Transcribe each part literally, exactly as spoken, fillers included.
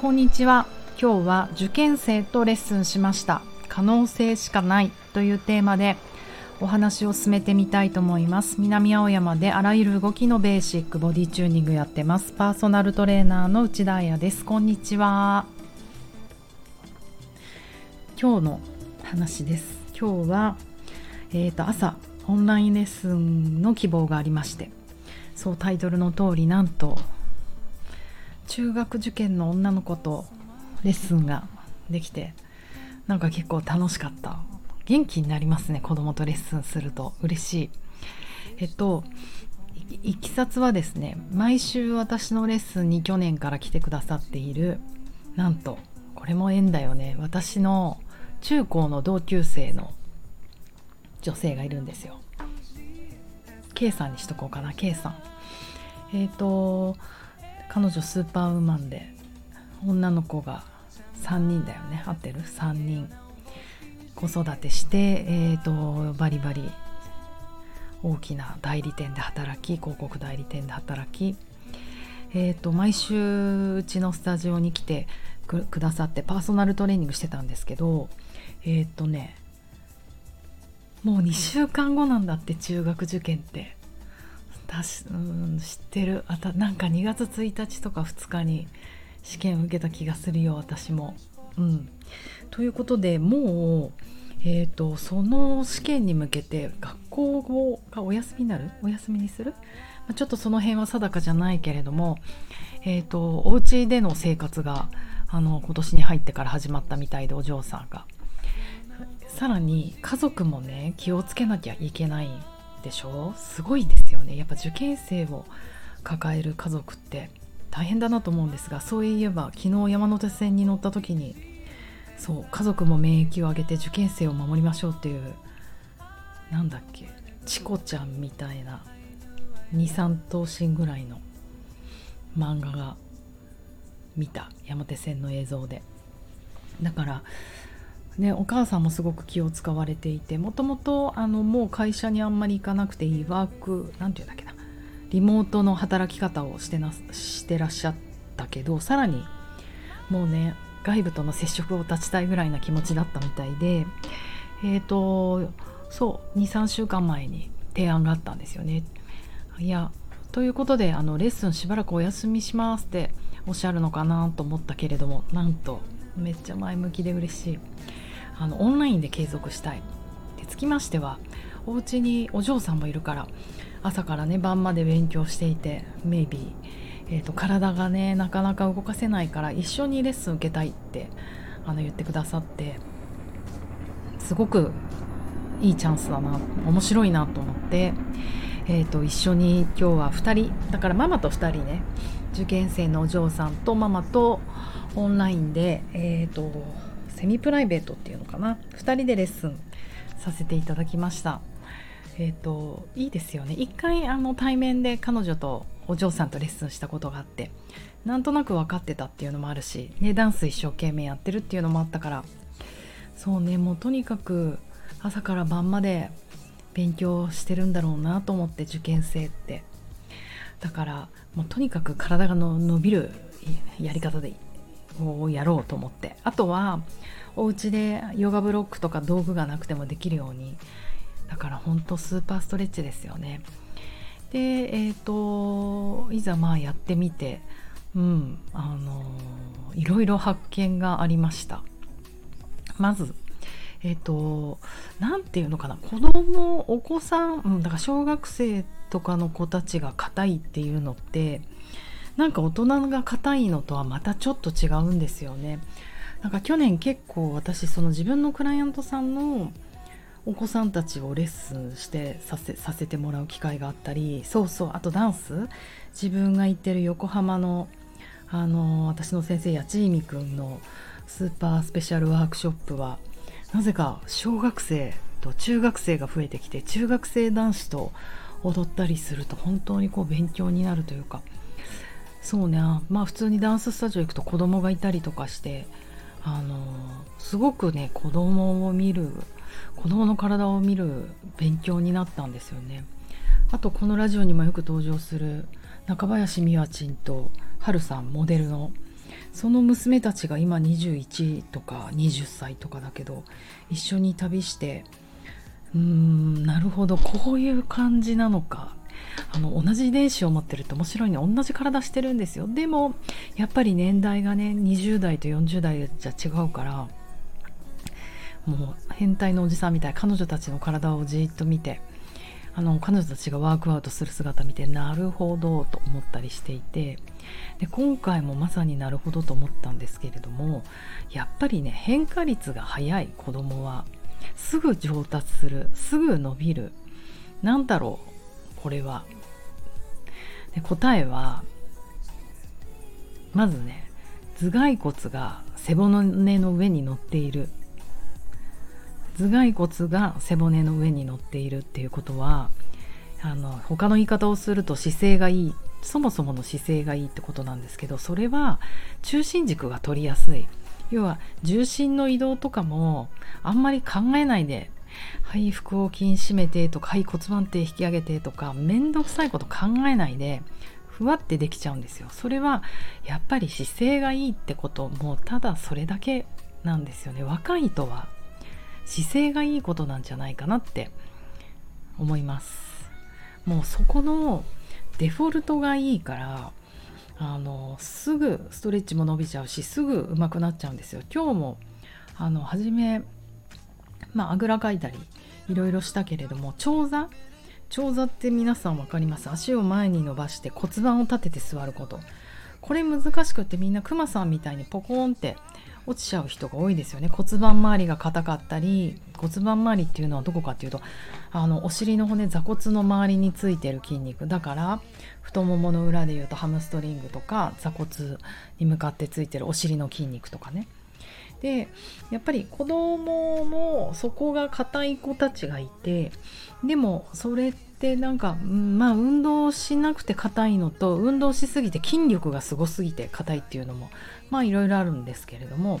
こんにちは。今日は受験生とレッスンしました。可能性しかないというテーマでお話を進めてみたいと思います。南青山であらゆる動きのベーシックボディチューニングやってます。パーソナルトレーナーの内田彩です。こんにちは。今日の話です。今日は、えーと、朝オンラインレッスンの希望がありまして、そうタイトルの通り、なんと中学受験の女の子とレッスンができて、なんか結構楽しかった。元気になりますね。子供とレッスンすると嬉しい。えっといきさつはですね、毎週私のレッスンに去年から来てくださっている、なんとこれも縁だよね、私の中高の同級生の女性がいるんですよ。 K さんにしとこうかな。 K さん、えっと彼女スーパーウーマンで、女の子がさんにんだよね、合ってる？さんにん子育てして、えー、とバリバリ大きな代理店で働き、広告代理店で働き、えー、と毎週うちのスタジオに来て く, くださってパーソナルトレーニングしてたんですけど、えっ、ー、とねもうにしゅうかんごなんだって、中学受験って。私、うん、知ってる。あたなんかにがつついたちとかふつかに試験受けた気がするよ、私も。うん、ということで、もう、えーと、その試験に向けて学校がお休みになる？お休みにする？まあ、ちょっとその辺は定かじゃないけれども、えーと、お家での生活があの今年に入ってから始まったみたいで、お嬢さんが。さらに家族もね、気をつけなきゃいけないでしょ？すごいですよね。やっぱ受験生を抱える家族って大変だなと思うんですが、そういえば昨日山手線に乗った時に、そう家族も免疫を上げて受験生を守りましょうっていう、なんだっけ、チコちゃんみたいなにさんとうしんぐらいの漫画が見た、山手線の映像で。だからね、お母さんもすごく気を使われていて、もともとあのもう会社にあんまり行かなくていいワーク、なんていうんだっけな、リモートの働き方をしてな、してらっしゃったけど、さらにもうね、外部との接触を断ちたいぐらいな気持ちだったみたいで、えっと、そう、にさんしゅうかんまえに提案があったんですよね。いや、ということで、あのレッスンしばらくお休みしますっておっしゃるのかなと思ったけれども、なんとめっちゃ前向きで嬉しい。あのオンラインで継続したい。で、つきましては、お家にお嬢さんもいるから、朝からね晩まで勉強していて、メイビー、えーと体がねなかなか動かせないから一緒にレッスン受けたいってあの言ってくださって、すごくいいチャンスだな、面白いなと思って、えーと一緒に今日はふたりだから、ママとふたりね、受験生のお嬢さんとママとオンラインで、えーとセミプライベートっていうのかな、ふたりでレッスンさせていただきました。えーと、いいですよね。一回あの対面で彼女とお嬢さんとレッスンしたことがあって、なんとなく分かってたっていうのもあるし、ね、ダンス一生懸命やってるっていうのもあったから、そうね、もうとにかく朝から晩まで勉強してるんだろうなと思って、受験生って。だからもうとにかく体がの伸びるやり方でをやろうと思って、あとはお家でヨガブロックとか道具がなくてもできるように。だから本当スーパーストレッチですよね。で、えーと、いざまあやってみて、うん、あのー、いろいろ発見がありました。まず、えーと、なんていうのかな、子供、お子さん、うん、だから小学生とかの子たちが硬いっていうのって、なんか大人が硬いのとはまたちょっと違うんですよね。なんか去年結構私、その自分のクライアントさんのお子さんたちをレッスンしてさせ、させてもらう機会があったり、そうそう、あとダンス、自分が行ってる横浜の、あのー、私の先生やちいみくんのスーパースペシャルワークショップは、なぜか小学生と中学生が増えてきて、中学生男子と踊ったりすると本当にこう勉強になるというか、そうね、まあ普通にダンススタジオ行くと子供がいたりとかして、あのー、すごくね、子供を見る、子供の体を見る勉強になったんですよね。あとこのラジオにもよく登場する中林美和ちんと春さん、モデルのその娘たちが今にじゅういちとかはたちとかだけど、一緒に旅して、うーんなるほどこういう感じなのか、あの同じ遺伝子を持ってると面白いね。同じ体してるんですよ。でもやっぱり年代がね、にじゅうだいとよんじゅうだいじゃ違うから、もう変態のおじさんみたい、彼女たちの体をじっと見て、あの彼女たちがワークアウトする姿見て、なるほどと思ったりしていて、で今回もまさになるほどと思ったんですけれども、やっぱりね変化率が早い子供はすぐ上達する、すぐ伸びる、なんだろうこれは。で答えはまずね、頭蓋骨が背骨の上に乗っている、頭蓋骨が背骨の上に乗っているっていうことは、あの他の言い方をすると姿勢がいい、そもそもの姿勢がいいってことなんですけど、それは中心軸が取りやすい、要は重心の移動とかもあんまり考えないで、はい腹横筋締めてとか、はい骨盤底引き上げてとか、めんどくさいこと考えないでふわってできちゃうんですよ。それはやっぱり姿勢がいいってこと、もうただそれだけなんですよね。若い人は姿勢がいいことなんじゃないかなって思います。もうそこのデフォルトがいいから、あのすぐストレッチも伸びちゃうし、すぐ上手くなっちゃうんですよ。今日もあの初めまあ、あぐらかいたりいろいろしたけれども、長座長座って皆さん分かります？足を前に伸ばして骨盤を立てて座ること、これ難しくって、みんなクマさんみたいにポコーンって落ちちゃう人が多いですよね。骨盤周りが硬かったり、骨盤周りっていうのはどこかっていうと、あのお尻の骨、座骨の周りについてる筋肉だから、太ももの裏でいうとハムストリングとか、座骨に向かってついてるお尻の筋肉とかね。でやっぱり子供もそこが硬い子たちがいて、でもそれってなんか、まあ運動しなくて硬いのと、運動しすぎて筋力がすごすぎて硬いっていうのもまあいろいろあるんですけれども、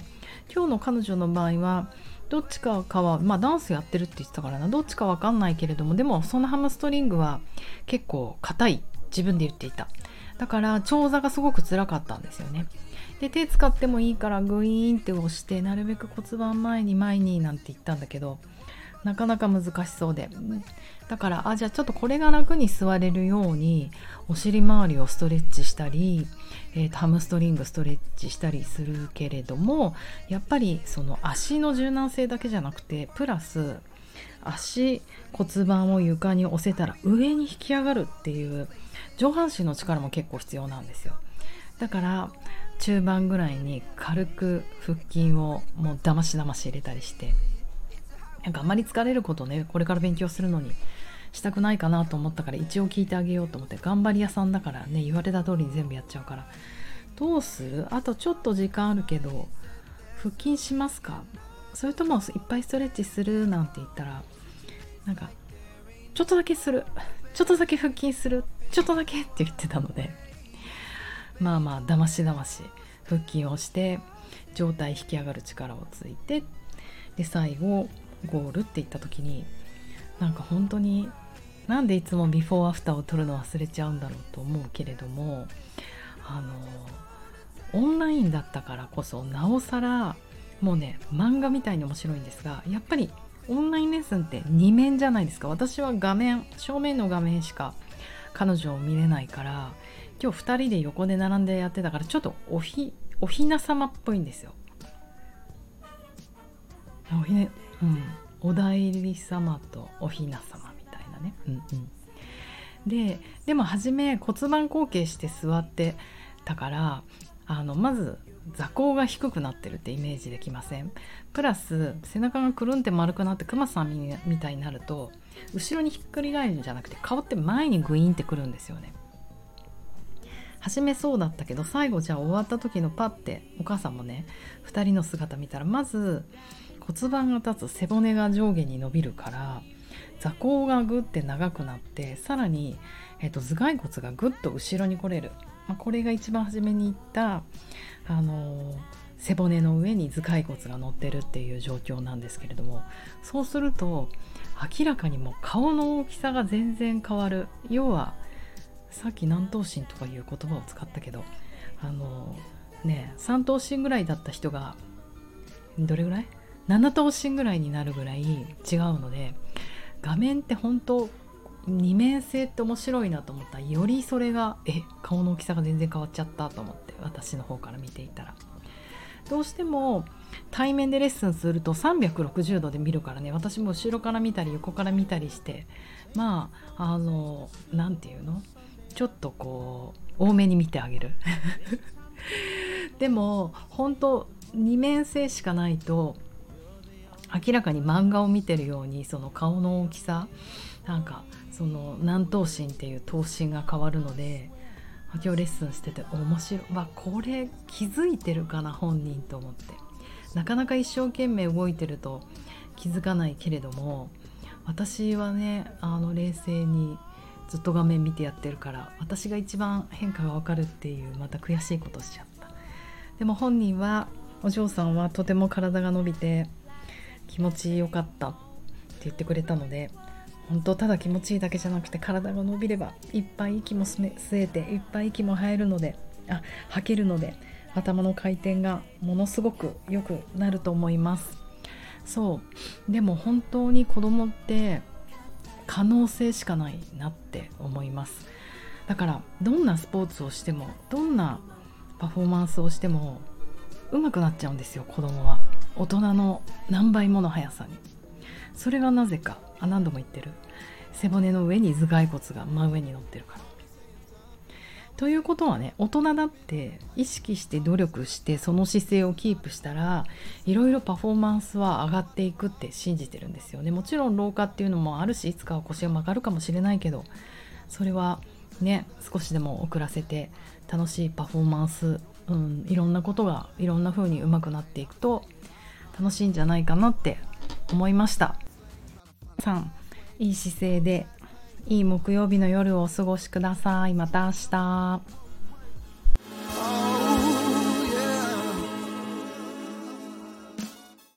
今日の彼女の場合はどっちかかは、まあダンスやってるって言ってたからな、どっちかわかんないけれども、でもそのハムストリングは結構硬い、自分で言っていた。だから長座がすごく辛かったんですよね。で手使ってもいいからグイーンって押して、なるべく骨盤前に前になんて言ったんだけど、なかなか難しそうで、だからあじゃあちょっとこれが楽に座れるようにお尻周りをストレッチしたり、えー、ハムストリングストレッチしたりするけれども、やっぱりその足の柔軟性だけじゃなくて、プラス足骨盤を床に押せたら上に引き上がるっていう上半身の力も結構必要なんですよ。だから中盤ぐらいに軽く腹筋をもうだましだまし入れたりして、なんかあまり疲れることね、これから勉強するのにしたくないかなと思ったから、一応聞いてあげようと思って、頑張り屋さんだからね、言われた通りに全部やっちゃうから、どうする？あとちょっと時間あるけど腹筋しますか？それともいっぱいストレッチする？なんて言ったら、なんかちょっとだけする、ちょっとだけ腹筋する、ちょっとだけって言ってたので、まあまあだましだまし腹筋をして、上体引き上がる力をついて、で最後ゴールって言った時に、なんか本当になんでいつもビフォーアフターを撮るの忘れちゃうんだろうと思うけれども、あのオンラインだったからこそなおさら、もうね漫画みたいに面白いんですが、やっぱりオンラインレッスンって二面じゃないですか。私は画面、正面の画面しか彼女を見れないから、今日ふたりで横で並んでやってたから、ちょっとおひおひなさまっぽいんですよ。おひね、うん、おだいり様とおひな様みたいなね、うんうん、ででも初め骨盤後傾して座ってたから、あのまず座高が低くなってるってイメージできません？プラス背中がくるんって丸くなって、クマさんみたいになると後ろにひっくり返るんじゃなくて、顔って前にグイーンってくるんですよね。初めそうだったけど、最後じゃあ終わった時のパッてお母さんもね、ふたりの姿見たら、まず骨盤が立つ、背骨が上下に伸びるから、座高がグッて長くなって、さらに、えっと、頭蓋骨がグッと後ろに来れる、まあ、これが一番初めに言った、あのー、背骨の上に頭蓋骨が乗ってるっていう状況なんですけれども、そうすると明らかにもう顔の大きさが全然変わる。要はさっき南東神とかいう言葉を使ったけど、あのね、さん頭身ぐらいだった人がどれぐらいなな頭身ぐらいになるぐらい違うので、画面って本当二面性って面白いなと思ったら、よりそれがえ顔の大きさが全然変わっちゃったと思って、私の方から見ていたらどうしても対面でレッスンするとさんびゃくろくじゅうどで見るからね、私も後ろから見たり横から見たりして、まああのなんていうの、ちょっとこう多めに見てあげるでも本当二面性しかないと、明らかに漫画を見てるようにその顔の大きさ、なんかその何頭身っていう頭身が変わるので、今日レッスンしてて面白い、まあ、これ気づいてるかな本人と思って、なかなか一生懸命動いてると気づかないけれども、私はねあの冷静にずっと画面見てやってるから、私が一番変化が分かるっていう、また悔しいことしちゃった。でも本人は、お嬢さんはとても体が伸びて気持ちよかったって言ってくれたので、本当ただ気持ちいいだけじゃなくて、体が伸びればいっぱい息も吸えて、いっぱい息も入るので、あ、吐けるので、頭の回転がものすごく良くなると思います。そう、でも本当に子供って可能性しかないなって思います。だからどんなスポーツをしても、どんなパフォーマンスをしても上手くなっちゃうんですよ、子供は。大人の何倍もの速さに。それがなぜか、あ何度も言ってる、背骨の上に頭蓋骨が真上に乗ってるから。ということはね、大人だって意識して努力してその姿勢をキープしたら、いろいろパフォーマンスは上がっていくって信じてるんですよね。もちろん老化っていうのもあるし、いつかは腰が曲がるかもしれないけど、それはね少しでも遅らせて楽しいパフォーマンス、うん、いろんなことがいろんな風に上手くなっていくと楽しいんじゃないかなって思いました。皆さん、いい姿勢でいい木曜日の夜をお過ごしください。また明日。